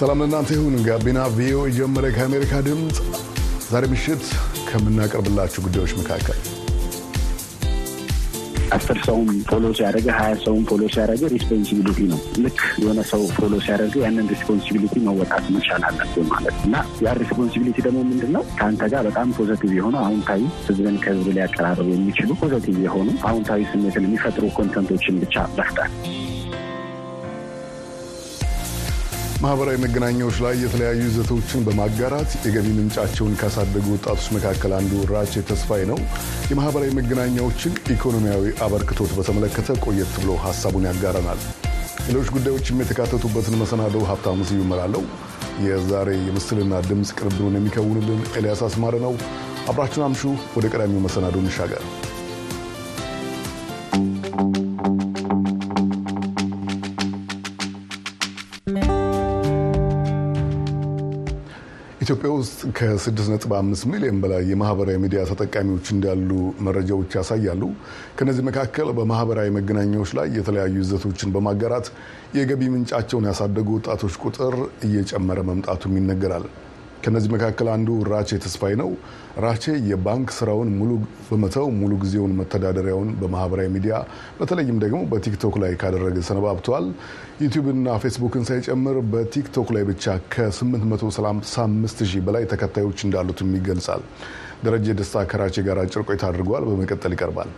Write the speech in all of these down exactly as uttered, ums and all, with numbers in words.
ሰላም ለእናንተ ይሁን ጋቢና ቪኦኤ ጀመረ ከአሜሪካ ድምጽ ዛሬ ምሽት ከምናቀርብላችሁ ጉዳዮች መካከል አስር ሰው ፎሎ ሲያደርግ ሃያ ሰው ፎሎ ሲያደርግ ሪስፖንሲቢሊቲ ነው። ልክ የሆነ ሰው ፎሎ ሲያደርግ ያንን ሪስፖንሲቢሊቲ መወጣት መቻል አለበት ማለት እና ያ ሪስፖንሲቢሊቲ ደግሞ ምንድነው? ካንተ ጋር በጣም ፖዚቲቭ የሆነ አሁንታዊ ህዝብን ከህዝብ ላይ ያቀራረቡ የሚችሉ ፖዚቲቭ የሆኑ አሁንታዊ ስሜትን የሚፈጥሩ ኮንተንቶችን ብቻ መፍጠር። ማህበራዊ መገናኛዎች ላይ የተለያዩ ይዘቶችን በማጋራት የገቢ ምንጫቸውን ካሳደጉ ወጣቶች መካከል አንዱ ራቼ ተስፋይ ነው። የማህበራዊ መገናኛዎችን ኢኮኖሚያዊ አበርክቶት በተመለከተ ቆየት ብሎ ሐሳቡን ያጋራናል። ሌሎች ጉዳዮችም የተካተቱበትን መሰናዶ ሀብታሙ ይመራለው። የዛሬ የምስልና ድምጽ ቅርብሩን የሚከውኑልን ኤልያስ አስማረ ነው። አብራችሁን አምሹ። ወደ ቀዳሚው መሰናዶ እንሻገር። ኢትዮጵያ ውስጥ ከ6.5 ሚሊዮን በላይ የማህበራዊ ሚዲያ ተጠቃሚዎች እንዳሉ መረጃዎች ያሳያሉ። ከነዚህ መካከል በማህበራዊ መገናኛዎች ላይ የተለያዩ ይዘቶችን በማጋራት የገቢ ምንጫቸውን ያሳደጉ ወጣቶች ቁጥር እየጨመረ መምጣቱም ይነገራል። ከነዚህ መካከል አንዱ ራቼ ተስፋይ ነው። ራቼ የባንክ ስራውን ሙሉ በመተው ሙሉ ጊዜውን መተዳደሪያውን በማህበራዊ ሚዲያ በተለይም ደግሞ በቲክቶክ ላይ ካደረገ ሰነባብቷል። ዩቲዩብ እና ፌስቡክን ሳይጨምር በቲክቶክ ላይ ብቻ ከ835,000 በላይ ተከታዮች እንዳሉት ይገልጻል። ደረጃ ደስታ ከራቼ ጋር አጭር ቆይታ አድርጓል። በመቀጠል ይቀርባል።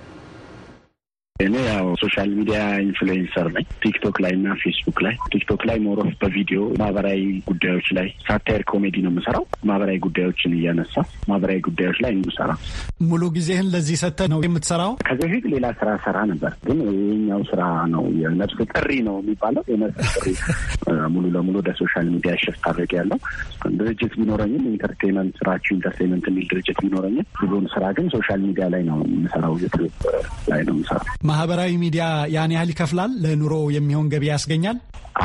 እኔ ያው ሶሻል ሚዲያ ኢንፍሉዌንሰር ነኝ። ቲክቶክ ላይ እና ፌስቡክ ላይ ቲክቶክ ላይ ሞር ኦፍ በቪዲዮ ማህበራዊ ጉዳዮች ላይ ሳታየር ኮሜዲ ነው የምሰራው። ማህበራዊ ጉዳዮችን እያነሳ ማህበራዊ ጉዳዮች ላይ እንሰራ። ሙሉ ጊዜህን ለዚህ ሰጥተህ ነው የምትሰራው? ከዚህ በፊት ሌላ ስራ ሰራ ነበር፣ ግን የኛው ስራ ነው የነፍስ ጥሪ ነው የሚባለው። የነፍስ ጥሪ ሙሉ ለሙሉ ወደ ሶሻል ሚዲያ ሽፍት አድርጌያለሁ። ድርጅት ቢኖረኝም ኢንተርቴይንመንት ስራችን ኢንተርቴይንመንት የሚል ድርጅት ቢኖረኝም ብዙውን ስራ ግን ሶሻል ሚዲያ ላይ ነው የምሰራው። ዩቲዩብ ላይ ነው የምሰራው። ማህበራዊ ሚዲያ ያን ያህል ይከፍላል? ለኑሮ የሚሆን ገቢ ያስገኛል?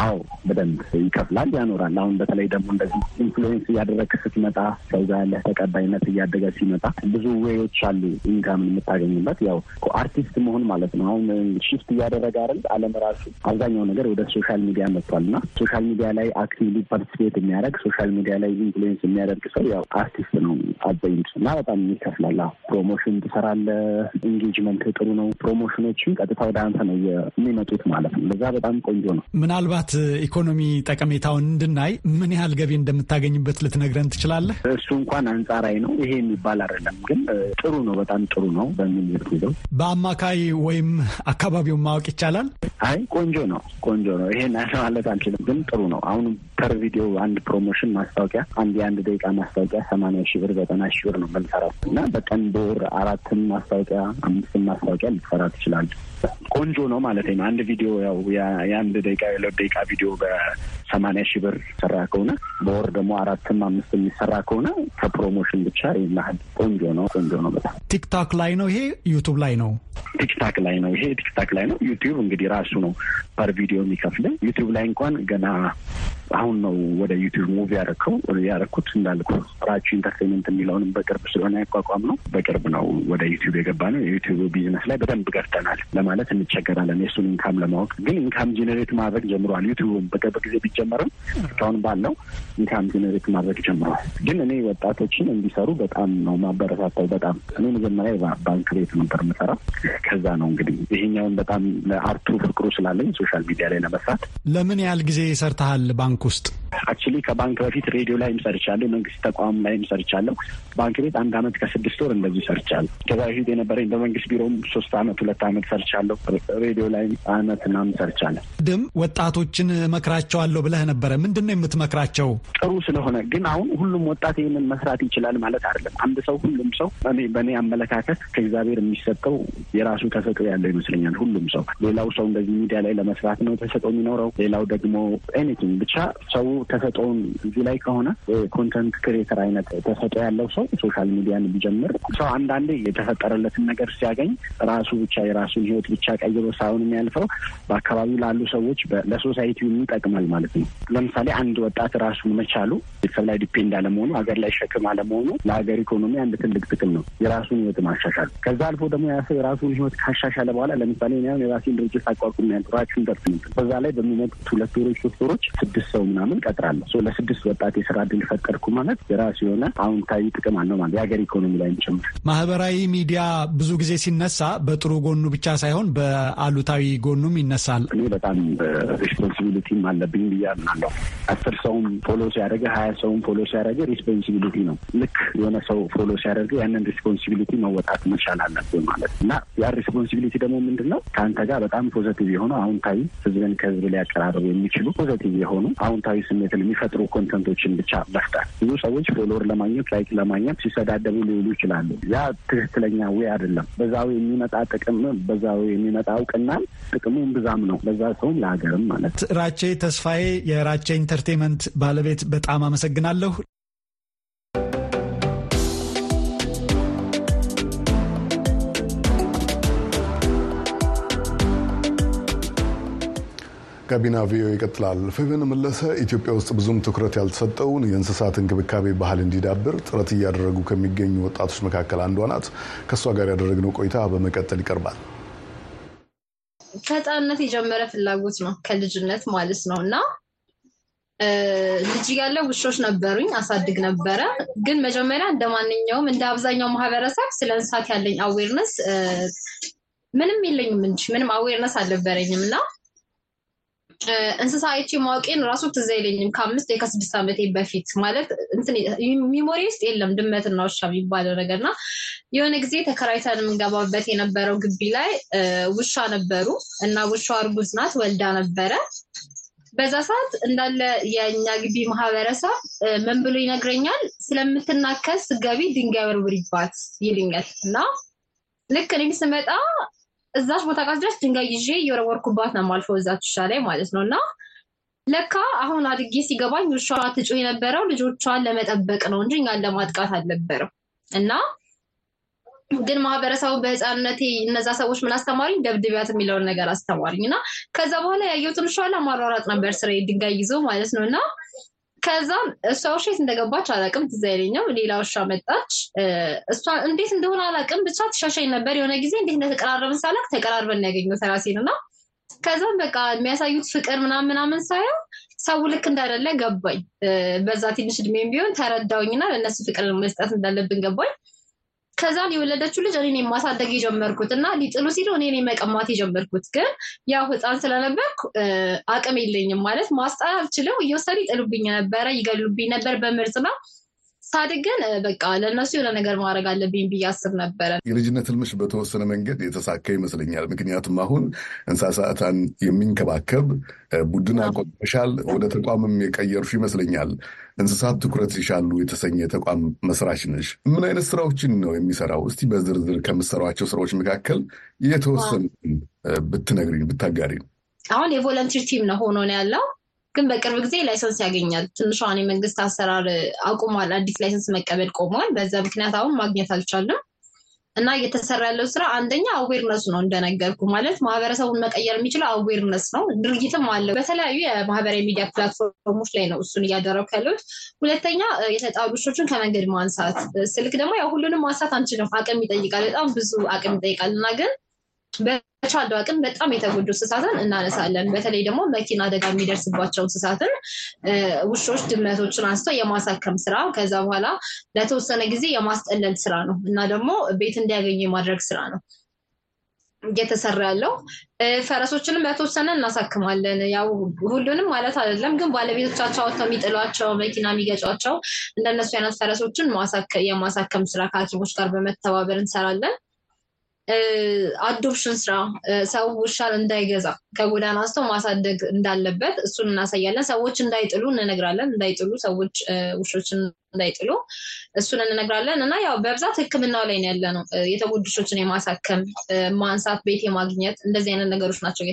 አዎ በደንብ ይከፍላል፣ ያኖራል። አሁን በተለይ ደግሞ እንደዚህ ኢንፍሉዌንስ እያደረግህ ስትመጣ ሰው ጋር ያለህ ተቀባይነት እያደገ ሲመጣ ብዙ ዌዎች አሉ ኢንካምን የምታገኝበት። ያው አርቲስት መሆን ማለት ነው። አሁን ሽፍት እያደረገ አይደል ዓለም ራሱ አብዛኛው ነገር ወደ ሶሻል ሚዲያ መጥቷልና ሶሻል ሚዲያ ላይ አክቲቭሊ ፓርቲሲፔት የሚያደርግ ሶሻል ሚዲያ ላይ ኢንፍሉዌንስ የሚያደርግ ሰው ያው አርቲስት ነው አበይንት እና በጣም ይከፍላል። ፕሮሞሽን ትሰራለህ፣ ኢንጌጅመንት ጥሩ ነው። ፕሮሞሽን ቀጥታ ወደ አንተ ነው የሚመጡት ማለት ነው። ለዛ በጣም ቆንጆ ነው። ምናልባት ኢኮኖሚ ጠቀሜታውን እንድናይ ምን ያህል ገቢ እንደምታገኝበት ልትነግረን ትችላለህ? እሱ እንኳን አንጻራዊ ነው፣ ይሄ የሚባል አይደለም፣ ግን ጥሩ ነው፣ በጣም ጥሩ ነው በሚል ይዘው በአማካይ ወይም አካባቢውን ማወቅ ይቻላል። አይ ቆንጆ ነው፣ ቆንጆ ነው። ይሄን ማለት አልችልም፣ ግን ጥሩ ነው። አሁን ፐር ቪዲዮ አንድ ፕሮሞሽን ማስታወቂያ አንድ የአንድ ደቂቃ ማስታወቂያ ሰማንያ ሺህ ብር ዘጠና ሺህ ብር ነው የምንሰራው እና በቀን ብር አራትም ማስታወቂያ አምስትም ማስታወቂያ ልትሰራ ትችላለህ። ቆንጆ ነው ማለት ነው። አንድ ቪዲዮ ያው የአንድ ደቂቃ የሁለት ደቂቃ ቪዲዮ በሰማንያ ሺህ ብር ሰራ ከሆነ በወር ደግሞ አራትም አምስት የሚሰራ ከሆነ ከፕሮሞሽን ብቻ ይላል። ቆንጆ ነው፣ ቆንጆ ነው በጣም። ቲክታክ ላይ ነው ይሄ? ዩቲዩብ ላይ ነው? ቲክታክ ላይ ነው ይሄ? ቲክታክ ላይ ነው። ዩቲዩብ እንግዲህ ራሱ ነው ፐር ቪዲዮ የሚከፍለው። ዩቲዩብ ላይ እንኳን ገና አሁን ነው ወደ ዩቲዩብ ሙቭ ያደረገው ያደረኩት እንዳልኩ ራቼ ኢንተርቴይንመንት የሚለውን በቅርብ ስለሆነ ያቋቋም ነው በቅርብ ነው ወደ ዩቲዩብ የገባ ነው። ዩቲዩብ ቢዝነስ ላይ በደንብ ገብተናል ለማለት እንቸገራለን። የእሱን ኢንካም ለማወቅ ግን ኢንካም ጄኔሬት ማድረግ ጀምሯል። ዩቲዩብም በቅርብ ጊዜ ቢጀመርም እስካሁን ባለው ኢንካም ጄኔሬት ማድረግ ጀምሯል። ግን እኔ ወጣቶችን እንዲሰሩ በጣም ነው ማበረታታው። በጣም እኔ መጀመሪያ ባንክ ቤት ነበር የምሰራው። ከዛ ነው እንግዲህ ይሄኛውን በጣም ለአርቱ ፍቅሩ ስላለኝ ሶሻል ሚዲያ ላይ ለመስራት። ለምን ያህል ጊዜ ሰርተሃል ባንክ ውስጥ? አክቹሊ ከባንክ በፊት ሬዲዮ ላይም ሰርቻለሁ፣ መንግስት ተቋም ላይም ሰርቻለሁ። ባንክ ቤት አንድ አመት ከስድስት ወር እንደዚህ ሰርቻለሁ። ከዛ በፊት የነበረኝ በመንግስት ቢሮም ሶስት አመት ሁለት አመት ሰርቻለሁ። ሬዲዮ ላይም አመት ምናምን ሰርቻለሁ። ድም ወጣቶችን እመክራቸዋለሁ ብለህ ነበረ። ምንድን ነው የምትመክራቸው? ጥሩ ስለሆነ ግን አሁን ሁሉም ወጣት ይሄንን መስራት ይችላል ማለት አይደለም። አንድ ሰው ሁሉም ሰው እኔ በእኔ አመለካከት ከእግዚአብሔር የሚሰጠው የራሱ ተሰጥኦ ያለው ይመስለኛል። ሁሉም ሰው ሌላው ሰው እንደዚህ ሚዲያ ላይ ለመስራት ነው ተሰጥኦ የሚኖረው። ሌላው ደግሞ ኤኒቲንግ ብቻ ሰው ተሰጥኦን እዚህ ላይ ከሆነ ኮንተንት ክሬተር አይነት ተሰጥኦ ያለው ሰው ሶሻል ሚዲያን ቢጀምር ሰው አንዳንዴ የተፈጠረለትን ነገር ሲያገኝ ራሱ ብቻ የራሱን ህይወት ብቻ ቀይሮ ሳይሆን የሚያልፈው በአካባቢው ላሉ ሰዎች ለሶሳይቲው ይጠቅማል ማለት ነው። ለምሳሌ አንድ ወጣት ራሱን መቻሉ ቤተሰብ ላይ ዲፔንድ አለመሆኑ ሀገር ላይ ሸክም አለመሆኑ ለሀገር ኢኮኖሚ አንድ ትልቅ ጥቅም ነው። የራሱን ህይወት ማሻሻል ከዛ አልፎ ደግሞ ያሰው የራሱን ህይወት ካሻሻለ በኋላ ለምሳሌ እኔ አሁን የራሴን ድርጅት አቋቁሜ ያልኩራችሁን ደርስ ነበር። በዛ ላይ በሚመጡት ሁለት ወሮች ሶስት ወሮች ስድስት ሰው ምናምን ቀጥራለሁ። ሶ ለስድስት ወጣት የሥራ ዕድል ፈጠርኩ ማለት የራሱ የሆነ አውንታዊ ጥቅም አለው ማለት የሀገር ኢኮኖሚ ላይ ጭምር። ማህበራዊ ሚዲያ ብዙ ጊዜ ሲነሳ በጥሩ ጎኑ ብቻ ሳይሆን በአሉታዊ ጎኑም ይነሳል። እኔ በጣም ሪስፖንሲቢሊቲም አለብኝ ብያለሁ። አስር ሰውም ፎሎ ሲያደርግ ሀያ ሰውም ፎሎ ሲያደርግ ሪስፖንሲቢሊቲ ነው። ልክ የሆነ ሰው ፎሎ ሲያደርግ ያንን ሪስፖንሲቢሊቲ መወጣት መቻል አለብን ማለት እና ያ ሪስፖንሲቢሊቲ ደግሞ ምንድን ነው? ከአንተ ጋር በጣም ፖዘቲቭ የሆኑ አውንታዊ ህዝብን ከህዝብ ላይ ያቀራረቡ የሚችሉ ፖዘቲቭ የሆኑ አውንታዊ ስሜትን የሚፈጥሩ ኮንተንቶችን ብቻ መፍጠር። ብዙ ሰዎች ፎሎወር ለማግኘት ላይክ ለማግኘት ሲሰዳደቡ ሊውሉ ይችላሉ። ያ ትክክለኛ ወይ አይደለም። በዛው የሚመጣ ጥቅም በዛው የሚመጣ እውቅና ጥቅሙን ብዛም ነው በዛ ሰውም ለሀገርም ማለት። ራቼ ተስፋዬ የራቼ ኢንተርቴይንመንት ባለቤት በጣም አመሰግናለሁ። ጋቢና ቪኦኤ ይቀጥላል። ፌቨን መለሰ ኢትዮጵያ ውስጥ ብዙም ትኩረት ያልተሰጠውን የእንስሳት እንክብካቤ ባህል እንዲዳብር ጥረት እያደረጉ ከሚገኙ ወጣቶች መካከል አንዷ ናት። ከእሷ ጋር ያደረግነው ቆይታ በመቀጠል ይቀርባል። ከህፃንነት የጀመረ ፍላጎት ነው ከልጅነት ማለት ነው እና ልጅ ያለ ውሾች ነበሩኝ አሳድግ ነበረ። ግን መጀመሪያ እንደማንኛውም እንደ አብዛኛው ማህበረሰብ ስለ እንስሳት ያለኝ አዌርነስ ምንም የለኝም እንጂ ምንም አዌርነስ አልነበረኝም እና እንስሳ አይቼ ማወቄን ራሱ ትዝ አይለኝም ከአምስት ከስድስት ዓመቴ በፊት ማለት እንትን ሚሞሪ ውስጥ የለም ድመትና ውሻ የሚባለው ነገርና የሆነ ጊዜ ተከራይተን የምንገባበት የነበረው ግቢ ላይ ውሻ ነበሩ እና ውሻዋ እርጉዝ ናት ወልዳ ነበረ። በዛ ሰዓት እንዳለ የኛ ግቢ ማህበረሰብ ምን ብሎ ይነግረኛል? ስለምትናከስ ገቢ ድንጋይ ወርውሪባት ይልኛል እና ልክ እኔም ስመጣ እዛች ቦታ ጋር ድረስ ድንጋይ ይዤ የወረወርኩባት ነው የማልፈው እዛች ውሻ ላይ ማለት ነው እና ለካ አሁን አድጌ ሲገባኝ ውሻዋ ትጮህ የነበረው ልጆቿን ለመጠበቅ ነው እንጂ እኛን ለማጥቃት አልነበረም እና ግን ማህበረሰቡ በህፃንነቴ እነዛ ሰዎች ምን አስተማሪኝ ደብድቢያት የሚለውን ነገር አስተማሪኝ እና ከዛ በኋላ ያየሁትን ውሻ ለማሯሯጥ ነበር ስራዬ ድንጋይ ይዞ ማለት ነው እና ከዛም እሷ ውሻ እንደገባች አላውቅም ትዝ አይለኝም። ሌላ ውሻ መጣች እሷ እንዴት እንደሆነ አላውቅም ብቻ ትሻሻኝ ነበር። የሆነ ጊዜ እንዴት እንደተቀራረብን ሳላውቅ ተቀራርበን ያገኘሁት ራሴን እና ከዛም በቃ የሚያሳዩት ፍቅር ምናምን ምናምን ሳየው ሰው ልክ እንዳይደለ ገባኝ። በዛ ትንሽ እድሜም ቢሆን ተረዳሁኝና ለእነሱ ፍቅር መስጠት እንዳለብን ገባኝ። ከዛ የወለደችው ልጅ እኔን ማሳደግ ጀመርኩት እና ሊጥሉ ሲሉ እኔን መቀማት ጀመርኩት። ግን ያው ህፃን ስለነበርኩ አቅም የለኝም ማለት ማስጣል አልችልም። እየወሰዱ ይጥሉብኝ ነበር፣ ይገሉብኝ ነበር በምርጥ ነው። ሳድግ ግን በቃ ለነሱ የሆነ ነገር ማድረግ አለብኝ ብዬ አስብ ነበር። የልጅነት ህልምሽ በተወሰነ መንገድ የተሳካ ይመስለኛል። ምክንያቱም አሁን እንስሳትን የሚንከባከብ ቡድን አቋቁመሻል፣ ወደ ተቋምም የቀየርሽ ይመስለኛል። እንስሳት ትኩረት ይሻሉ የተሰኘ ተቋም መስራች ነሽ። ምን አይነት ስራዎችን ነው የሚሰራው? እስቲ በዝርዝር ከምትሰሯቸው ስራዎች መካከል የተወሰኑ ብትነግሪኝ ብታጋሪኝ። አሁን የቮለንቲር ቲም ነው ሆኖ ነው ያለው። ግን በቅርብ ጊዜ ላይሰንስ ያገኛል። ትንሿን የመንግስት አሰራር አቁሟል፣ አዲስ ላይሰንስ መቀበል ቆሟል። በዛ ምክንያት አሁን ማግኘት አልቻለም እና እየተሰራ ያለው ስራ አንደኛ አዌርነሱ ነው እንደነገርኩ ማለት ማህበረሰቡን መቀየር የሚችለው አዌርነስ ነው። ድርጊትም አለው በተለያዩ የማህበራዊ ሚዲያ ፕላትፎርሞች ላይ ነው እሱን እያደረኩ ያለሁት። ሁለተኛ የተጣሉ ውሾችን ከመንገድ ማንሳት። ስልክ ደግሞ ያው ሁሉንም ማንሳት አንችልም፣ አቅም ይጠይቃል፣ በጣም ብዙ አቅም ይጠይቃል እና ግን በቻለው አቅም በጣም የተጎዱ እንስሳትን እናነሳለን። በተለይ ደግሞ መኪና አደጋ የሚደርስባቸው እንስሳትን ውሾች፣ ድመቶችን አንስተው የማሳከም ስራ ከዛ በኋላ ለተወሰነ ጊዜ የማስጠለል ስራ ነው እና ደግሞ ቤት እንዲያገኙ የማድረግ ስራ ነው እየተሰራ ያለው። ፈረሶችንም በተወሰነ እናሳክማለን። ያው ሁሉንም ማለት አይደለም ግን ባለቤቶቻቸው አውጥተው የሚጥሏቸው መኪና የሚገጫቸው እንደነሱ አይነት ፈረሶችን የማሳከም ስራ ከሐኪሞች ጋር በመተባበር እንሰራለን። አዶፕሽን ስራ ሰው ውሻን እንዳይገዛ ከጎዳና አንስቶ ማሳደግ እንዳለበት እሱን እናሳያለን። ሰዎች እንዳይጥሉ እንነግራለን፣ እንዳይጥሉ ሰዎች ውሾችን እንዳይጥሉ እሱን እንነግራለን እና ያው በብዛት ህክምናው ላይ ነው ያለነው። የተጎዱ ውሾችን የማሳከም ማንሳት፣ ቤት የማግኘት እንደዚህ አይነት ነገሮች ናቸው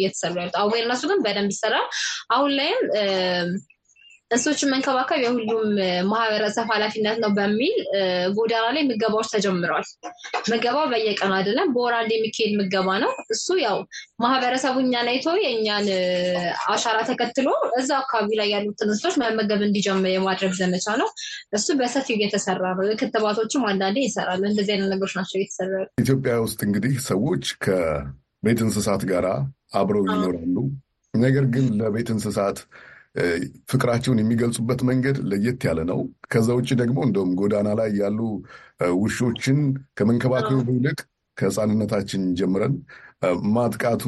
እየተሰሩ ያሉት። አዌርነሱ ግን በደንብ ይሰራል። አሁን ላይም እንስሶችን መንከባከብ የሁሉም ማህበረሰብ ኃላፊነት ነው በሚል ጎዳና ላይ ምገባዎች ተጀምረዋል። ምገባው በየቀኑ አይደለም በወር አንድ የሚካሄድ ምገባ ነው። እሱ ያው ማህበረሰቡ እኛን አይቶ የእኛን አሻራ ተከትሎ እዛ አካባቢ ላይ ያሉትን እንስሶች መመገብ እንዲጀምር የማድረግ ዘመቻ ነው። እሱ በሰፊው እየተሰራ ነው። ክትባቶችም አንዳንዴ ይሰራል። እንደዚህ አይነት ነገሮች ናቸው እየተሰራ። ኢትዮጵያ ውስጥ እንግዲህ ሰዎች ከቤት እንስሳት ጋር አብረው ይኖራሉ። ነገር ግን ለቤት እንስሳት ፍቅራቸውን የሚገልጹበት መንገድ ለየት ያለ ነው። ከዛው እጪ ደግሞ እንደውም ጎዳና ላይ ያሉ ውሾችን ከመንከባከቡ ይልቅ ከህፃንነታችን ጀምረን ማጥቃቱ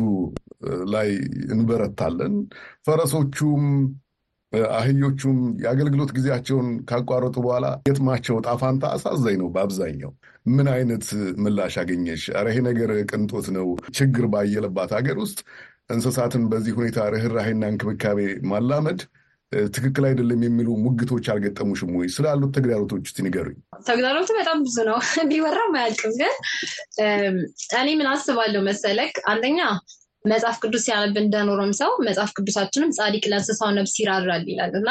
ላይ እንበረታለን። ፈረሶቹም አህዮቹም የአገልግሎት ጊዜያቸውን ካቋረጡ በኋላ የጥማቸው ጣፋንታ አሳዛኝ ነው። በአብዛኛው ምን አይነት ምላሽ አገኘሽ? ኧረ ይሄ ነገር ቅንጦት ነው። ችግር ባየለባት ሀገር ውስጥ እንስሳትን በዚህ ሁኔታ ርህራሄና እንክብካቤ ማላመድ ትክክል አይደለም የሚሉ ሙግቶች አልገጠሙሽም ወይ? ስላሉት ተግዳሮቶች እስቲ ንገሩኝ። ተግዳሮቱ በጣም ብዙ ነው፣ ቢወራም አያልቅም። ግን እኔ ምን አስባለሁ መሰለክ፣ አንደኛ መጽሐፍ ቅዱስ ያነብ እንደኖረም ሰው መጽሐፍ ቅዱሳችንም ጻድቅ ለእንስሳው ነፍስ ይራራል ይላል እና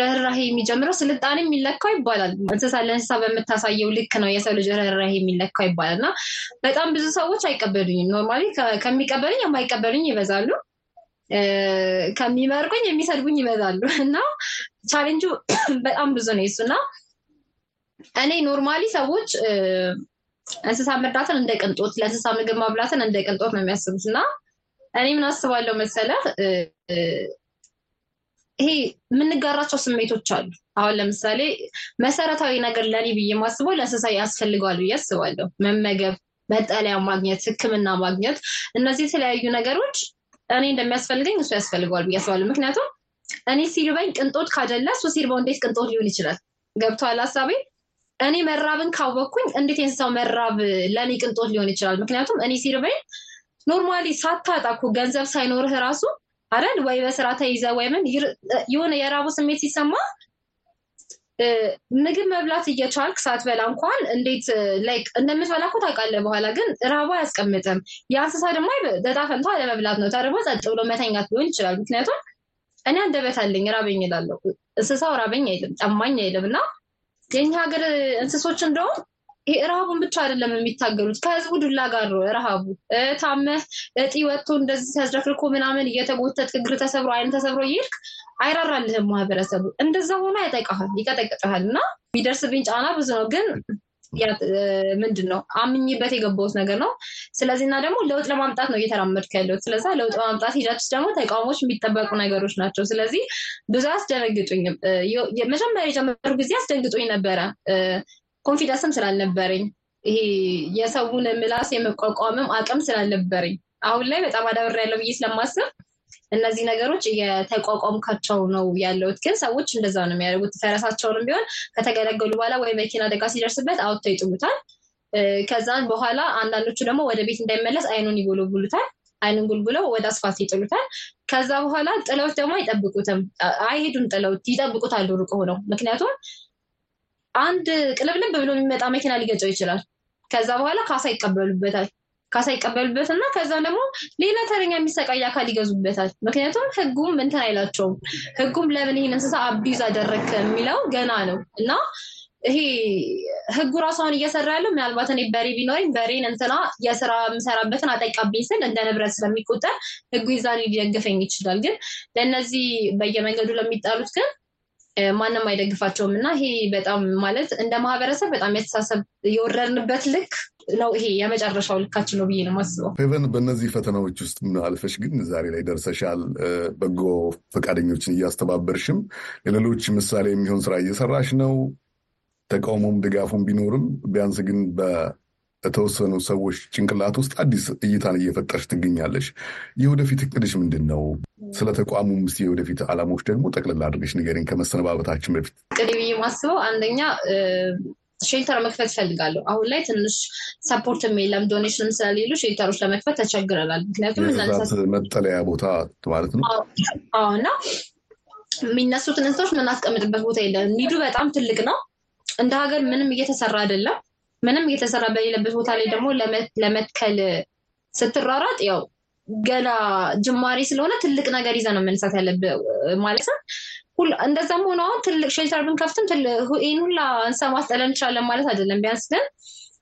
ርህራሄ የሚጀምረው ስልጣኔ የሚለካው ይባላል እንስሳ ለእንስሳ በምታሳየው ልክ ነው የሰው ልጅ ርህራሄ የሚለካው ይባላል እና በጣም ብዙ ሰዎች አይቀበሉኝም። ኖርማሊ ከሚቀበሉኝ የማይቀበሉኝ ይበዛሉ፣ ከሚመርቁኝ የሚሰድቡኝ ይበዛሉ እና ቻሌንጁ በጣም ብዙ ነው እሱና እኔ ኖርማሊ ሰዎች እንስሳ መርዳትን እንደ ቅንጦት፣ ለእንስሳ ምግብ ማብላትን እንደ ቅንጦት ነው የሚያስቡት እና እኔ ምን አስባለሁ መሰለህ ይሄ የምንጋራቸው ስሜቶች አሉ። አሁን ለምሳሌ መሰረታዊ ነገር ለኔ ብዬ ማስበው ለእንስሳ ያስፈልገዋል ብዬ አስባለሁ። መመገብ፣ መጠለያ ማግኘት፣ ሕክምና ማግኘት፣ እነዚህ የተለያዩ ነገሮች እኔ እንደሚያስፈልገኝ እሱ ያስፈልገዋል ብዬ አስባለሁ። ምክንያቱም እኔ ሲርበኝ ቅንጦት ካደለ እሱ ሲርበው እንዴት ቅንጦት ሊሆን ይችላል? ገብቶሃል ሀሳቤ? እኔ መራብን ካወቅኩኝ እንዴት የእንስሳው መራብ ለእኔ ቅንጦት ሊሆን ይችላል? ምክንያቱም እኔ ሲርበኝ ኖርማሊ ሳታጣኩ ገንዘብ ሳይኖርህ ራሱ አይደል ወይ በስራ ተይዘህ ወይ ምን የሆነ የራቡ ስሜት ሲሰማ ምግብ መብላት እየቻልክ ሳትበላ እንኳን እንዴት ላይክ እንደምትበላ እኮ ታውቃለህ። በኋላ ግን ራቡ አያስቀምጥም። የእንስሳ ደግሞ በጣፈንታ ለመብላት ነው፣ ተርቦ ጸጥ ብሎ መተኛት ሊሆን ይችላል። ምክንያቱም እኔ አንደበት አለኝ ራበኝ እላለሁ፣ እንስሳው ራበኝ አይልም፣ ጠማኝ አይልም። እና የኛ ሀገር እንስሶች እንደውም ይሄ ረሃቡን ብቻ አይደለም የሚታገሉት፣ ከህዝቡ ዱላ ጋር ነው ረሃቡ። ታመህ እጢ ወጥቶ እንደዚህ ሲያዝረክርኮ ምናምን እየተጎተትክ እግር ተሰብሮ አይን ተሰብሮ ይልክ አይራራልህም ማህበረሰቡ። እንደዛ ሆኖ ያጠቃሃል፣ ይቀጠቅጥሃል እና የሚደርስብኝ ጫና ብዙ ነው። ግን ምንድን ነው አምኜበት የገባሁት ነገር ነው። ስለዚህ እና ደግሞ ለውጥ ለማምጣት ነው እየተራመድክ ያለሁት። ስለዛ ለውጥ ለማምጣት ሂደት ደግሞ ተቃውሞች የሚጠበቁ ነገሮች ናቸው። ስለዚህ ብዙ አስደነግጡኝም። መጀመሪያ የጀመሩ ጊዜ አስደንግጦኝ ነበረ፣ ኮንፊደንስም ስላልነበረኝ ይሄ የሰውን ምላስ የመቋቋምም አቅም ስላልነበረኝ። አሁን ላይ በጣም አዳብሬያለሁ ብዬ ስለማስብ እነዚህ ነገሮች የተቋቋምካቸው ነው ያለሁት። ግን ሰዎች እንደዛ ነው የሚያደርጉት። ፈረሳቸውንም ቢሆን ከተገለገሉ በኋላ ወይ መኪና አደጋ ሲደርስበት አውጥተው ይጥሉታል። ከዛን በኋላ አንዳንዶቹ ደግሞ ወደ ቤት እንዳይመለስ አይኑን ይጎለጉሉታል፣ አይኑን ጉልጉለው ወደ አስፋልት ይጥሉታል። ከዛ በኋላ ጥለውት ደግሞ አይጠብቁትም፣ አይሄዱም፣ ጥለውት ይጠብቁታል ሩቅ ሆነው። ምክንያቱም አንድ ቅልብልብ ብሎ የሚመጣ መኪና ሊገጨው ይችላል። ከዛ በኋላ ካሳ ይቀበሉበታል። ካሳ ይቀበሉበትና ከዛ ደግሞ ሌላ ተረኛ የሚሰቃይ አካል ይገዙበታል። ምክንያቱም ህጉም እንትን አይላቸውም። ህጉም ለምን ይሄን እንስሳ አቢዩዝ አደረክ የሚለው ገና ነው እና ይሄ ህጉ ራሱን እየሰራ ያለው ምናልባት እኔ በሬ ቢኖርኝ በሬን እንትና የስራ የምሰራበትን አጠቃብኝ ስል እንደ ንብረት ስለሚቆጠር ህጉ ይዛን ሊደግፈኝ ይችላል። ግን ለእነዚህ በየመንገዱ ለሚጣሉት ግን ማንም አይደግፋቸውም እና ይሄ በጣም ማለት እንደ ማህበረሰብ በጣም የተሳሰብ የወረድንበት ልክ ነው። ይሄ የመጨረሻው ልካችን ነው ብዬ ነው የማስበው። ሄቨን፣ በእነዚህ ፈተናዎች ውስጥ ምን አልፈሽ ግን ዛሬ ላይ ደርሰሻል። በጎ ፈቃደኞችን እያስተባበርሽም ለሌሎች ምሳሌ የሚሆን ስራ እየሰራሽ ነው። ተቃውሞም ድጋፉም ቢኖርም ቢያንስ ግን በተወሰኑ ሰዎች ጭንቅላት ውስጥ አዲስ እይታን እየፈጠርሽ ትገኛለሽ። የወደፊት እቅድሽ ምንድን ነው? ስለ ተቋሙም ስ የወደፊት ዓላማዎች ደግሞ ጠቅልላ አድርገሽ ንገሪኝ ከመሰነባበታችን በፊት። ቅድም ብዬ የማስበው አንደኛ ሼልተር መክፈት እፈልጋለሁ። አሁን ላይ ትንሽ ሰፖርትም የለም፣ ዶኔሽንም ስለሌሉ ሼልተሮች ለመክፈት ተቸግረናል። ምክንያቱም መጠለያ ቦታ ማለት ነው እና የሚነሱትን እንስሳዎች የምናስቀምጥበት ቦታ የለም። ኒዱ በጣም ትልቅ ነው። እንደ ሀገር ምንም እየተሰራ አይደለም። ምንም እየተሰራ በሌለበት ቦታ ላይ ደግሞ ለመትከል ስትራራጥ ያው ገና ጅማሬ ስለሆነ ትልቅ ነገር ይዘን ነው መነሳት ያለብን ማለት ነው። እንደዛም ሆኖ አሁን ትልቅ ሼልተር ብንከፍትም ይህን ሁላ እንስሳ ማስጠለል እንችላለን ማለት አይደለም። ቢያንስ ግን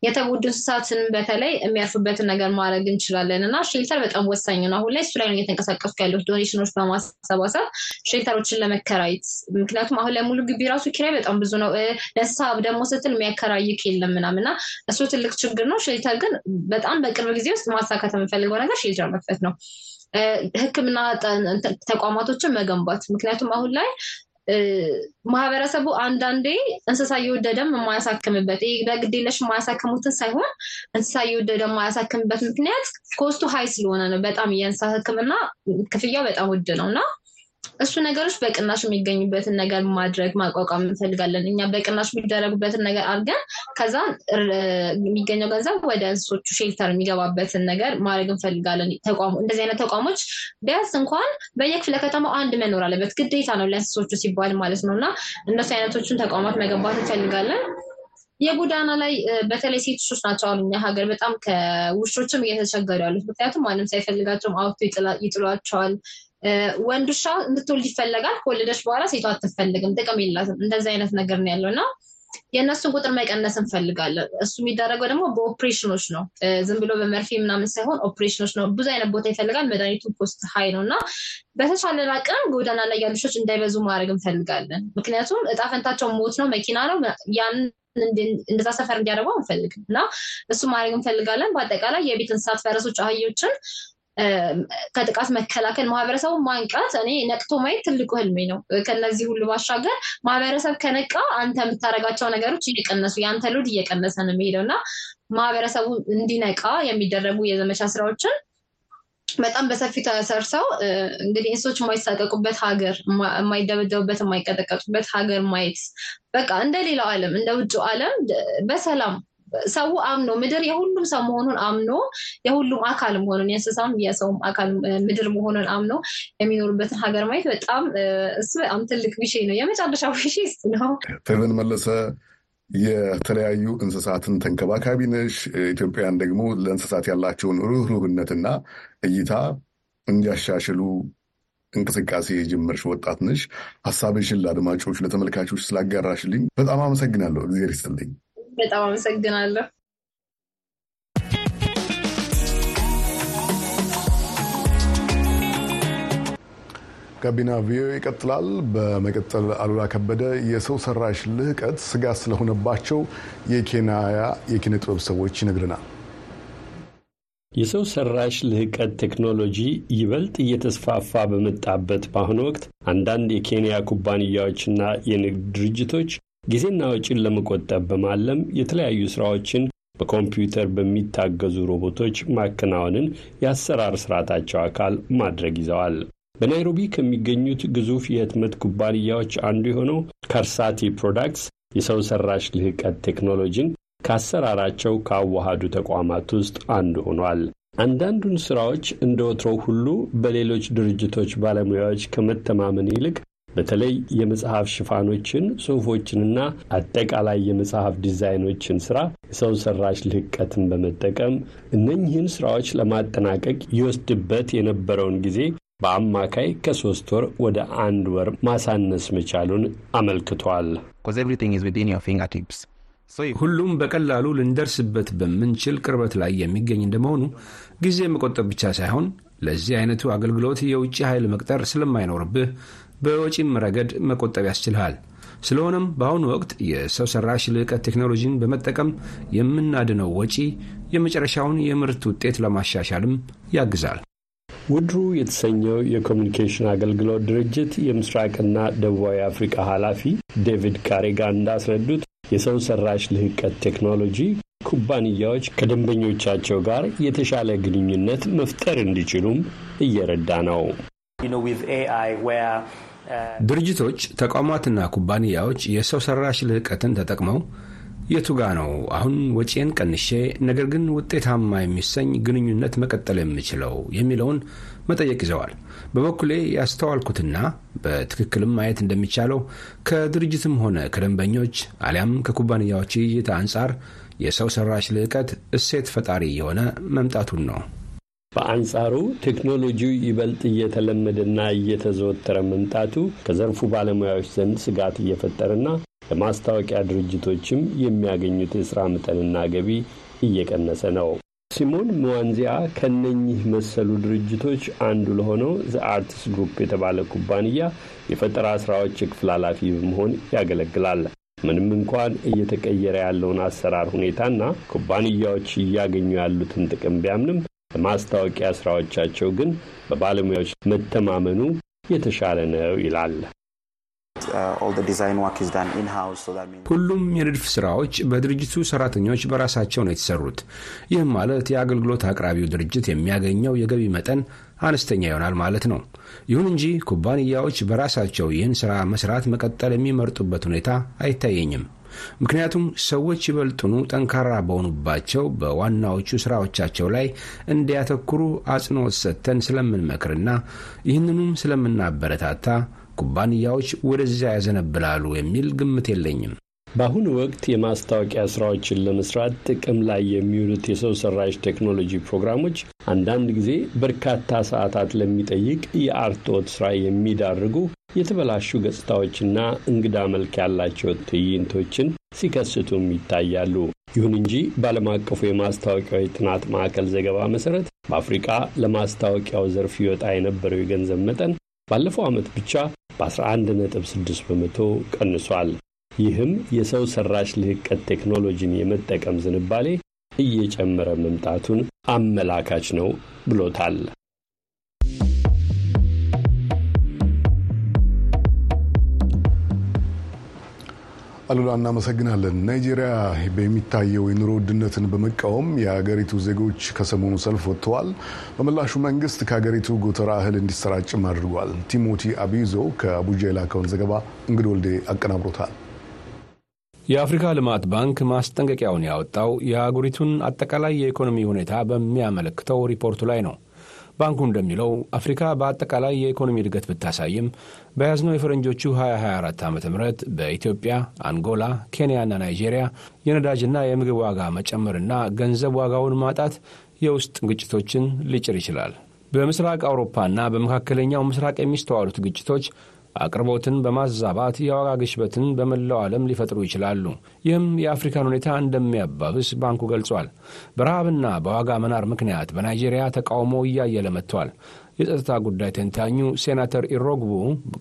የተጎዱ እንስሳትን በተለይ የሚያርፉበትን ነገር ማድረግ እንችላለን እና ሼልተር በጣም ወሳኝ ነው። አሁን ላይ እሱ ላይ ነው እየተንቀሳቀስኩ ያለሁት፣ ዶኔሽኖች በማሰባሰብ ሼልተሮችን ለመከራየት። ምክንያቱም አሁን ላይ ሙሉ ግቢ ራሱ ኪራይ በጣም ብዙ ነው። ለእንስሳ ደግሞ ስትል የሚያከራይክ የለም ምናምን እና እሱ ትልቅ ችግር ነው። ሼልተር ግን በጣም በቅርብ ጊዜ ውስጥ ማሳካት የምፈልገው ነገር ሼልተር መክፈት ነው። ህክምና ተቋማቶችን መገንባት ምክንያቱም አሁን ላይ ማህበረሰቡ አንዳንዴ እንስሳ ይወደደም ማያሳከምበት በግዴለሽ ማያሳከሙትን ሳይሆን እንስሳ ይወደደም ማያሳከምበት ምክንያት ኮስቱ ሃይ ስለሆነ ነው። በጣም የእንስሳ ህክምና ክፍያው በጣም ውድ ነውና እሱ ነገሮች በቅናሽ የሚገኙበት ነገር ማድረግ ማቋቋም እንፈልጋለን። እኛ በቅናሽ የሚደረጉበት ነገር አድርገን ከዛ የሚገኘው ገንዘብ ወደ እንስሶቹ ሼልተር የሚገባበት ነገር ማድረግ እንፈልጋለን። ተቋሙ እንደዚህ አይነት ተቋሞች ቢያንስ እንኳን በየክፍለ ከተማው አንድ መኖር አለበት ግዴታ ነው ለእንስሶቹ ሲባል ማለት ነውና እንደዚህ አይነቶችን ተቋማት መገንባት እንፈልጋለን። የጎዳና ላይ በተለይ ሴቶች ናቸው አሁን ሀገር በጣም ከውሾችም እየተቸገሩ ያሉት ምክንያቱም ማንም ሳይፈልጋቸው አውጥቶ ይጥሏቸዋል። ወንዱሻ እንትል ይፈልጋል ኮሌጅ በኋላ ሴቷ አትፈልግም ጥቅም የላትም እንደዛ አይነት ነገር ነው ያለውና የነሱን ቁጥር መቀነስ እንፈልጋለን። እሱ የሚደረገው ደግሞ በኦፕሬሽኖች ነው ዝም ብሎ በመርፌ ምናምን ሳይሆን ኦፕሬሽኖች ነው ብዙ አይነት ቦታ ይፈልጋል መድኃኒቱ ኮስት ሃይ ነውና በተቻለ አቅም ጎዳና ላይ ያሉ ልጆች እንዳይበዙ ማድረግ እንፈልጋለን። ምክንያቱም እጣ ፈንታቸው ሞት ነው መኪና ነው ያን እንደዛ ሰፈር እንዲያደርጉ እንፈልግና እሱ ማድረግ እንፈልጋለን። በአጠቃላይ የቤት እንስሳት ፈረሶች አህዮችን ከጥቃት መከላከል ማህበረሰቡ ማንቃት እኔ ነቅቶ ማየት ትልቁ ህልሜ ነው። ከነዚህ ሁሉ ባሻገር ማህበረሰብ ከነቃ አንተ የምታረጋቸው ነገሮች እየቀነሱ ያንተ ሎድ እየቀነሰ ነው የሚሄደውና ማህበረሰቡ እንዲነቃ የሚደረጉ የዘመቻ ስራዎችን በጣም በሰፊው ተሰርተው እንግዲህ እንስሶች የማይሳቀቁበት ሀገር የማይደበደቡበት የማይቀጠቀጡበት ሀገር ማየት በቃ እንደሌላው ዓለም እንደውጭ ዓለም በሰላም ሰው አምኖ ምድር የሁሉም ሰው መሆኑን አምኖ የሁሉም አካል መሆኑን የእንስሳም የሰውም አካል ምድር መሆኑን አምኖ የሚኖርበት ሀገር ማየት በጣም እሱ በጣም ትልቅ ቢሸይ ነው የመጨረሻው ቢሸይ ነው። ተብን መለሰ የተለያዩ እንስሳትን ተንከባካቢ ነሽ። ኢትዮጵያን ደግሞ ለእንስሳት ያላቸውን ሩህሩህነትና እይታ እንዲያሻሽሉ እንቅስቃሴ ጀመርሽ ወጣት ነሽ። ሐሳብሽን ለአድማጮች ለተመልካቾች ስላጋራሽልኝ በጣም አመሰግናለሁ። እግዚአብሔር ይስጥልኝ። በጣም አመሰግናለሁ። ጋቢና ቪኦኤ ይቀጥላል። በመቀጠል አሉላ ከበደ የሰው ሰራሽ ልህቀት ስጋት ስለሆነባቸው የኬንያ የኪነ ጥበብ ሰዎች ይነግረናል። የሰው ሰራሽ ልህቀት ቴክኖሎጂ ይበልጥ እየተስፋፋ በመጣበት በአሁኑ ወቅት አንዳንድ የኬንያ ኩባንያዎችና የንግድ ድርጅቶች ጊዜና ወጪን ለመቆጠብ በማለም የተለያዩ ስራዎችን በኮምፒውተር በሚታገዙ ሮቦቶች ማከናወንን የአሰራር ስርዓታቸው አካል ማድረግ ይዘዋል። በናይሮቢ ከሚገኙት ግዙፍ የህትመት ኩባንያዎች አንዱ የሆነው ካርሳቲ ፕሮዳክትስ የሰው ሰራሽ ልህቀት ቴክኖሎጂን ከአሰራራቸው ካዋሃዱ ተቋማት ውስጥ አንዱ ሆኗል። አንዳንዱን ስራዎች እንደ ወትሮው ሁሉ በሌሎች ድርጅቶች ባለሙያዎች ከመተማመን ይልቅ በተለይ የመጽሐፍ ሽፋኖችን ጽሁፎችንና አጠቃላይ የመጽሐፍ ዲዛይኖችን ስራ ሰው ሰራሽ ልህቀትን በመጠቀም እነኚህን ስራዎች ለማጠናቀቅ ይወስድበት የነበረውን ጊዜ በአማካይ ከሶስት ወር ወደ አንድ ወር ማሳነስ መቻሉን አመልክቷል። ሁሉም በቀላሉ ልንደርስበት በምንችል ቅርበት ላይ የሚገኝ እንደመሆኑ ጊዜ መቆጠብ ብቻ ሳይሆን ለዚህ አይነቱ አገልግሎት የውጭ ኃይል መቅጠር ስለማይኖርብህ በወጪም ረገድ መቆጠብ ያስችልሃል። ስለሆነም በአሁኑ ወቅት የሰው ሰራሽ ልህቀት ቴክኖሎጂን በመጠቀም የምናድነው ወጪ የመጨረሻውን የምርት ውጤት ለማሻሻልም ያግዛል። ውድሩ የተሰኘው የኮሚኒኬሽን አገልግሎት ድርጅት የምስራቅና ደቡባዊ አፍሪካ ኃላፊ ዴቪድ ካሬጋ እንዳስረዱት የሰው ሰራሽ ልህቀት ቴክኖሎጂ ኩባንያዎች ከደንበኞቻቸው ጋር የተሻለ ግንኙነት መፍጠር እንዲችሉም እየረዳ ነው። ድርጅቶች ተቋማትና ኩባንያዎች የሰው ሰራሽ ልህቀትን ተጠቅመው የቱጋ ነው አሁን ወጪን ቀንሼ ነገር ግን ውጤታማ የሚሰኝ ግንኙነት መቀጠል የምችለው የሚለውን መጠየቅ ይዘዋል። በበኩሌ ያስተዋልኩትና በትክክልም ማየት እንደሚቻለው ከድርጅትም ሆነ ከደንበኞች አሊያም ከኩባንያዎች እይታ አንጻር የሰው ሰራሽ ልህቀት እሴት ፈጣሪ የሆነ መምጣቱን ነው። በአንጻሩ ቴክኖሎጂው ይበልጥ እየተለመደና እየተዘወተረ መምጣቱ ከዘርፉ ባለሙያዎች ዘንድ ስጋት እየፈጠረና ለማስታወቂያ ድርጅቶችም የሚያገኙት የሥራ መጠንና ገቢ እየቀነሰ ነው። ሲሞን መዋንዚያ ከነኚህ መሰሉ ድርጅቶች አንዱ ለሆነው ዘ አርትስ ግሩፕ የተባለ ኩባንያ የፈጠራ ስራዎች ክፍል ኃላፊ በመሆን ያገለግላል። ምንም እንኳን እየተቀየረ ያለውን አሰራር ሁኔታና ኩባንያዎች እያገኙ ያሉትን ጥቅም ቢያምንም ማስተዋቂያ ስራዎቻቸው ግን በባለሙያዎች መተማመኑ የተሻለ ነው ይላል። all the design work is done in house so that means ሁሉም የንድፍ ስራዎች በድርጅቱ ሰራተኞች በራሳቸው ነው የተሰሩት። ይሄም ማለት የአገልግሎት አቅራቢው ድርጅት የሚያገኘው የገቢ መጠን አነስተኛ ይሆናል ማለት ነው። ይሁን እንጂ ኩባንያዎች በራሳቸው ይህን ስራ መስራት መቀጠል የሚመርጡበት ሁኔታ አይታየኝም። ምክንያቱም ሰዎች ይበልጡኑ ጠንካራ በሆኑባቸው በዋናዎቹ ስራዎቻቸው ላይ እንዲያተኩሩ አጽንኦት ሰጥተን ስለምንመክርና ይህንንም ስለምናበረታታ ኩባንያዎች ወደዚያ ያዘነብላሉ የሚል ግምት የለኝም። በአሁን ወቅት የማስተዋቂያ ስራዎችን ለመስራት ጥቅም ላይ የሚውሉት የሰው ሰራሽ ቴክኖሎጂ ፕሮግራሞች አንዳንድ ጊዜ በርካታ ሰዓታት ለሚጠይቅ የአርትዖት ስራ የሚዳርጉ የተበላሹ ገጽታዎችና እንግዳ መልክ ያላቸው ትዕይንቶችን ሲከስቱም ይታያሉ። ይሁን እንጂ በዓለም አቀፉ የማስተዋቂያ ጥናት ማዕከል ዘገባ መሰረት በአፍሪካ ለማስተዋቂያው ዘርፍ ይወጣ የነበረው የገንዘብ መጠን ባለፈው ዓመት ብቻ በ11.6% ቀንሷል። ይህም የሰው ሰራሽ ልህቀት ቴክኖሎጂን የመጠቀም ዝንባሌ እየጨመረ መምጣቱን አመላካች ነው ብሎታል። አሉላና መሰግናለን። ናይጄሪያ በሚታየው የኑሮ ውድነትን በመቃወም የሀገሪቱ ዜጎች ከሰሞኑ ሰልፍ ወጥተዋል። በምላሹ መንግስት ከሀገሪቱ ጎተራ እህል እንዲሰራጭም አድርጓል። ቲሞቲ አቢዞ ከአቡጃ የላከውን ዘገባ እንግድ ወልዴ አቀናብሮታል። የአፍሪካ ልማት ባንክ ማስጠንቀቂያውን ያወጣው የአገሪቱን አጠቃላይ የኢኮኖሚ ሁኔታ በሚያመለክተው ሪፖርቱ ላይ ነው። ባንኩ እንደሚለው አፍሪካ በአጠቃላይ የኢኮኖሚ እድገት ብታሳይም በያዝነው የፈረንጆቹ ሁለት ሺህ ሃያ አራት ዓመተ ምህረት በኢትዮጵያ፣ አንጎላ፣ ኬንያና ናይጄሪያ የነዳጅና የምግብ ዋጋ መጨመርና ገንዘብ ዋጋውን ማጣት የውስጥ ግጭቶችን ሊጭር ይችላል። በምስራቅ አውሮፓና በመካከለኛው ምስራቅ የሚስተዋሉት ግጭቶች አቅርቦትን በማዛባት የዋጋ ግሽበትን በመላው ዓለም ሊፈጥሩ ይችላሉ። ይህም የአፍሪካን ሁኔታ እንደሚያባብስ ባንኩ ገልጿል። በረሃብና በዋጋ መናር ምክንያት በናይጄሪያ ተቃውሞ እያየለ መጥቷል። የጸጥታ ጉዳይ ተንታኙ ሴናተር ኢሮግቡ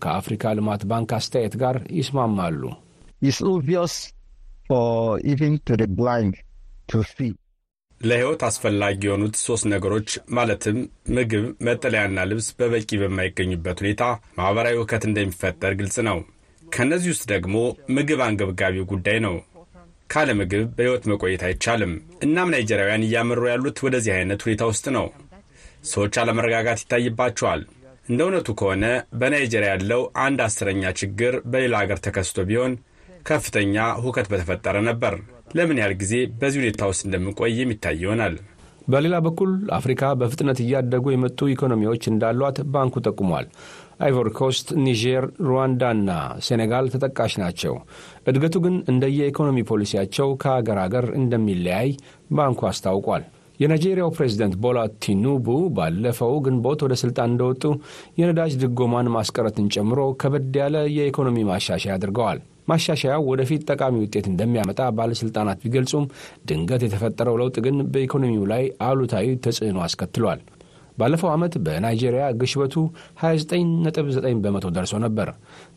ከአፍሪካ ልማት ባንክ አስተያየት ጋር ይስማማሉ። It's obvious for even to the blind to see. ለህይወት አስፈላጊ የሆኑት ሶስት ነገሮች ማለትም ምግብ፣ መጠለያና ልብስ በበቂ በማይገኙበት ሁኔታ ማህበራዊ ውከት እንደሚፈጠር ግልጽ ነው። ከነዚህ ውስጥ ደግሞ ምግብ አንገብጋቢው ጉዳይ ነው። ካለ ምግብ በህይወት መቆየት አይቻልም። እናም ናይጄሪያውያን እያመሩ ያሉት ወደዚህ አይነት ሁኔታ ውስጥ ነው። ሰዎች አለመረጋጋት ይታይባቸዋል። እንደ እውነቱ ከሆነ በናይጄሪያ ያለው አንድ አስረኛ ችግር በሌላ ሀገር ተከስቶ ቢሆን ከፍተኛ ሁከት በተፈጠረ ነበር። ለምን ያህል ጊዜ በዚህ ሁኔታ ውስጥ እንደምንቆይ የሚታይ ይሆናል። በሌላ በኩል አፍሪካ በፍጥነት እያደጉ የመጡ ኢኮኖሚዎች እንዳሏት ባንኩ ጠቁሟል። አይቮሪ ኮስት፣ ኒጀር፣ ሩዋንዳና ሴኔጋል ተጠቃሽ ናቸው። እድገቱ ግን እንደየኢኮኖሚ ፖሊሲያቸው ከሀገር ሀገር እንደሚለያይ ባንኩ አስታውቋል። የናይጄሪያው ፕሬዝዳንት ቦላ ቲኑቡ ባለፈው ግንቦት ወደ ስልጣን እንደወጡ የነዳጅ ድጎማን ማስቀረትን ጨምሮ ከበድ ያለ የኢኮኖሚ ማሻሻያ አድርገዋል። ማሻሻያው ወደፊት ጠቃሚ ውጤት እንደሚያመጣ ባለስልጣናት ቢገልጹም ድንገት የተፈጠረው ለውጥ ግን በኢኮኖሚው ላይ አሉታዊ ተጽዕኖ አስከትሏል። ባለፈው ዓመት በናይጄሪያ ግሽበቱ ሃያ ዘጠኝ ነጥብ ዘጠኝ በመቶ ደርሶ ነበር።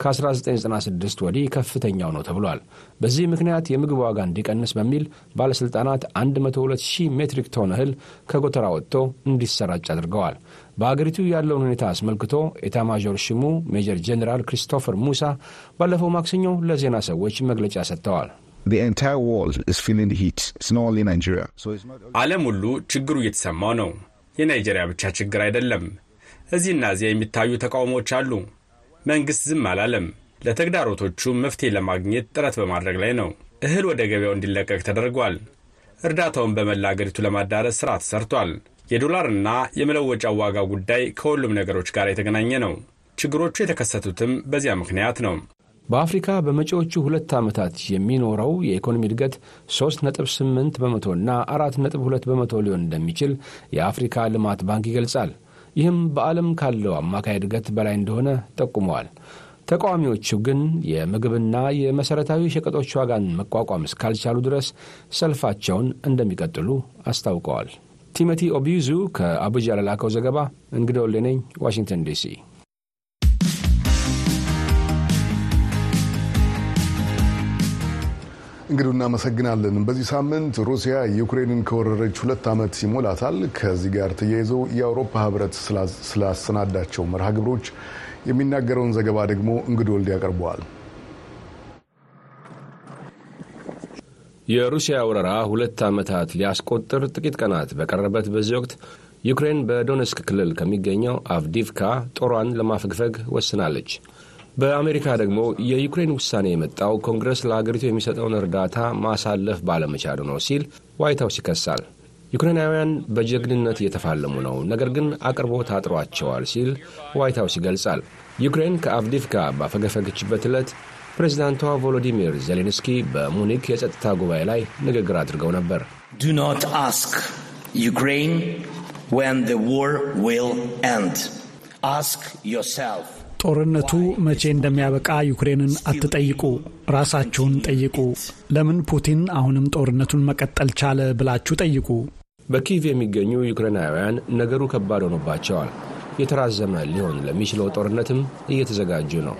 ከ1996 ወዲህ ከፍተኛው ነው ተብሏል። በዚህ ምክንያት የምግብ ዋጋ እንዲቀንስ በሚል ባለስልጣናት መቶ ሁለት ሺህ ሜትሪክ ቶን እህል ከጎተራ ወጥቶ እንዲሰራጭ አድርገዋል። በአገሪቱ ያለውን ሁኔታ አስመልክቶ ኤታማዦር ሹሙ ሜጀር ጄኔራል ክሪስቶፈር ሙሳ ባለፈው ማክሰኞ ለዜና ሰዎች መግለጫ ሰጥተዋል። ዓለም ሁሉ ችግሩ እየተሰማው ነው። የናይጄሪያ ብቻ ችግር አይደለም። እዚህና እዚያ የሚታዩ ተቃውሞዎች አሉ። መንግስት ዝም አላለም። ለተግዳሮቶቹ መፍትሄ ለማግኘት ጥረት በማድረግ ላይ ነው። እህል ወደ ገበያው እንዲለቀቅ ተደርጓል። እርዳታውን በመላ አገሪቱ ለማዳረስ ስራ ተሰርቷል። የዶላርና የመለወጫ ዋጋ ጉዳይ ከሁሉም ነገሮች ጋር የተገናኘ ነው። ችግሮቹ የተከሰቱትም በዚያ ምክንያት ነው። በአፍሪካ በመጪዎቹ ሁለት ዓመታት የሚኖረው የኢኮኖሚ እድገት ሶስት ነጥብ ስምንት በመቶና አራት ነጥብ ሁለት በመቶ ሊሆን እንደሚችል የአፍሪካ ልማት ባንክ ይገልጻል። ይህም በዓለም ካለው አማካይ እድገት በላይ እንደሆነ ጠቁመዋል። ተቃዋሚዎቹ ግን የምግብና የመሠረታዊ ሸቀጦች ዋጋን መቋቋም እስካልቻሉ ድረስ ሰልፋቸውን እንደሚቀጥሉ አስታውቀዋል። ቲሞቲ ኦቢዙ ከአቡጃ ለላከው ዘገባ እንግዳው ለነኝ ዋሽንግተን ዲሲ። እንግዲህ እናመሰግናለን። በዚህ ሳምንት ሩሲያ ዩክሬንን ከወረረች ሁለት ዓመት ሲሞላታል። ከዚህ ጋር ተያይዞ የአውሮፓ ህብረት ስላሰናዳቸው መርሃ ግብሮች የሚናገረውን ዘገባ ደግሞ እንግዲህ ወልድ ያቀርበዋል። የሩሲያ ወረራ ሁለት ዓመታት ሊያስቆጥር ጥቂት ቀናት በቀረበት በዚህ ወቅት ዩክሬን በዶኔስክ ክልል ከሚገኘው አቭዲቭካ ጦሯን ለማፈግፈግ ወስናለች። በአሜሪካ ደግሞ የዩክሬን ውሳኔ የመጣው ኮንግረስ ለሀገሪቱ የሚሰጠውን እርዳታ ማሳለፍ ባለመቻሉ ነው ሲል ዋይት ሃውስ ይከሳል። ዩክሬናውያን በጀግንነት እየተፋለሙ ነው፣ ነገር ግን አቅርቦት አጥሯቸዋል ሲል ዋይት ሃውስ ይገልጻል። ዩክሬን ከአቭዲቭካ ባፈገፈገችበት ዕለት ፕሬዝዳንቷ ቮሎዲሚር ዜሌንስኪ በሙኒክ የጸጥታ ጉባኤ ላይ ንግግር አድርገው ነበር። Do not ask Ukraine when the war will end. Ask yourself. ጦርነቱ መቼ እንደሚያበቃ ዩክሬንን አትጠይቁ፣ ራሳችሁን ጠይቁ። ለምን ፑቲን አሁንም ጦርነቱን መቀጠል ቻለ ብላችሁ ጠይቁ። በኪየቭ የሚገኙ ዩክሬናውያን ነገሩ ከባድ ሆኖባቸዋል። የተራዘመ ሊሆን ለሚችለው ጦርነትም እየተዘጋጁ ነው።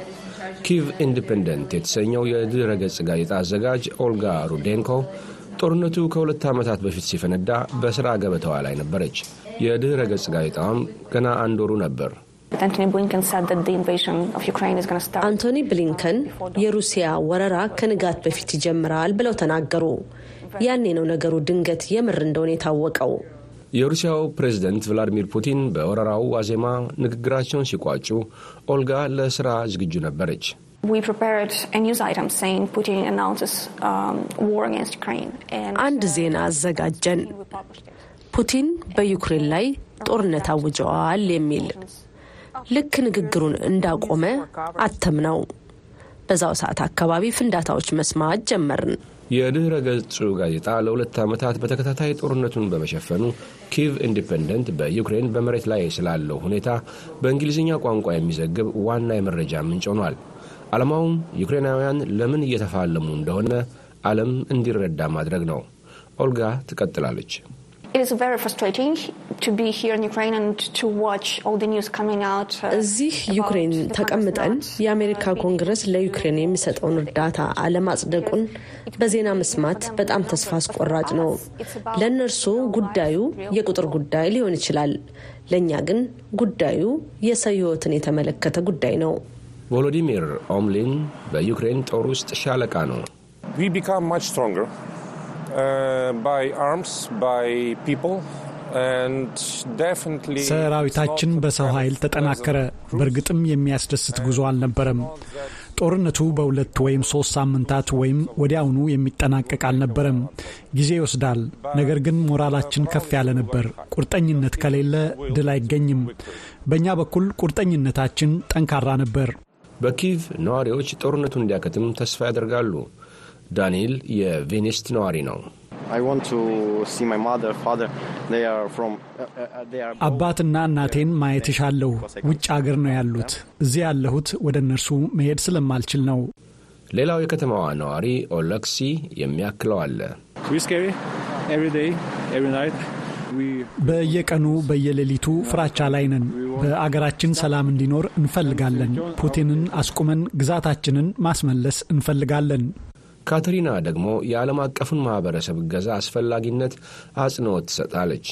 ኪየቭ ኢንዲፔንደንት የተሰኘው የድረ ገጽ ጋዜጣ አዘጋጅ ኦልጋ ሩዴንኮ ጦርነቱ ከሁለት ዓመታት በፊት ሲፈነዳ በሥራ ገበታዋ ላይ ነበረች። የድረ ገጽ ጋዜጣዋም ገና አንድ ወሩ ነበር። አንቶኒ ብሊንከን የሩሲያ ወረራ ከንጋት በፊት ይጀምራል ብለው ተናገሩ። ያኔ ነው ነገሩ ድንገት የምር እንደሆነ የታወቀው። የሩሲያው ፕሬዝዳንት ቭላዲሚር ፑቲን በወረራው ዋዜማ ንግግራቸውን ሲቋጩ ኦልጋ ለሥራ ዝግጁ ነበረች። We prepared a news item saying Putin announces um, war against Ukraine and አንድ ዜና አዘጋጀን። ፑቲን በዩክሬን ላይ ጦርነት አውጇል የሚል ልክ ንግግሩን እንዳቆመ አተምነው። በዛው ሰዓት አካባቢ ፍንዳታዎች መስማት ጀመርን። የድህረ ገጹ ጋዜጣ ለሁለት ዓመታት በተከታታይ ጦርነቱን በመሸፈኑ ኪየቭ ኢንዲፔንደንት በዩክሬን በመሬት ላይ ስላለው ሁኔታ በእንግሊዝኛ ቋንቋ የሚዘግብ ዋና የመረጃ ምንጭ ሆኗል። ዓላማውም ዩክሬናውያን ለምን እየተፋለሙ እንደሆነ ዓለም እንዲረዳ ማድረግ ነው። ኦልጋ ትቀጥላለች። It is very frustrating to be here in Ukraine and to watch all the news coming out. እዚህ ዩክሬን ተቀምጠን የአሜሪካ ኮንግረስ ለዩክሬን የሚሰጠውን እርዳታ አለማጽደቁን በዜና መስማት በጣም ተስፋ አስቆራጭ ነው። ለነርሱ ጉዳዩ የቁጥር ጉዳይ ሊሆን ይችላል፣ ለኛ ግን ጉዳዩ የሰው ሕይወትን የተመለከተ ጉዳይ ነው። ቮሎዲሚር ኦምሊን በዩክሬን ጦር ውስጥ ሻለቃ ነው። We become much stronger. Uh, by arms, by people, and definitely ሰራዊታችን በሰው ኃይል ተጠናከረ። በርግጥም የሚያስደስት ጉዞ አልነበረም። ጦርነቱ በሁለት ወይም ሶስት ሳምንታት ወይም ወዲያውኑ የሚጠናቀቅ አልነበረም። ጊዜ ይወስዳል። ነገር ግን ሞራላችን ከፍ ያለ ነበር። ቁርጠኝነት ከሌለ ድል አይገኝም። በእኛ በኩል ቁርጠኝነታችን ጠንካራ ነበር። በኪየቭ ነዋሪዎች ጦርነቱ እንዲያከትም ተስፋ ያደርጋሉ። ዳንኤል የቬኒስት ነዋሪ ነው። አባትና እናቴን ማየት እሻለሁ። ውጭ ሀገር ነው ያሉት። እዚህ ያለሁት ወደ እነርሱ መሄድ ስለማልችል ነው። ሌላው የከተማዋ ነዋሪ ኦለክሲ የሚያክለው አለ። በየቀኑ በየሌሊቱ ፍራቻ ላይ ነን። በአገራችን ሰላም እንዲኖር እንፈልጋለን። ፑቲንን አስቁመን ግዛታችንን ማስመለስ እንፈልጋለን። ካትሪና ደግሞ የዓለም አቀፉን ማህበረሰብ ገዛ አስፈላጊነት አጽንኦት ትሰጣለች።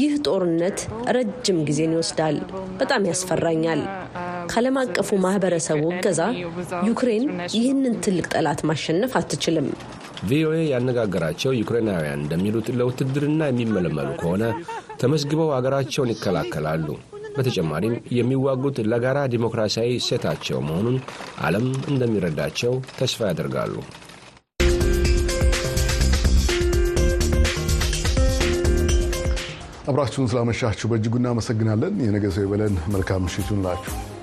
ይህ ጦርነት ረጅም ጊዜን ይወስዳል። በጣም ያስፈራኛል። ከዓለም አቀፉ ማህበረሰቡ ገዛ ዩክሬን ይህንን ትልቅ ጠላት ማሸነፍ አትችልም። ቪኦኤ ያነጋገራቸው ዩክሬናውያን እንደሚሉት ለውትድርና የሚመለመሉ ከሆነ ተመስግበው አገራቸውን ይከላከላሉ። በተጨማሪም የሚዋጉት ለጋራ ዲሞክራሲያዊ እሴታቸው መሆኑን ዓለም እንደሚረዳቸው ተስፋ ያደርጋሉ። አብራችሁን ስላመሻችሁ በእጅጉ እናመሰግናለን። የነገ ሰው ይበለን። መልካም ምሽቱን ላችሁ።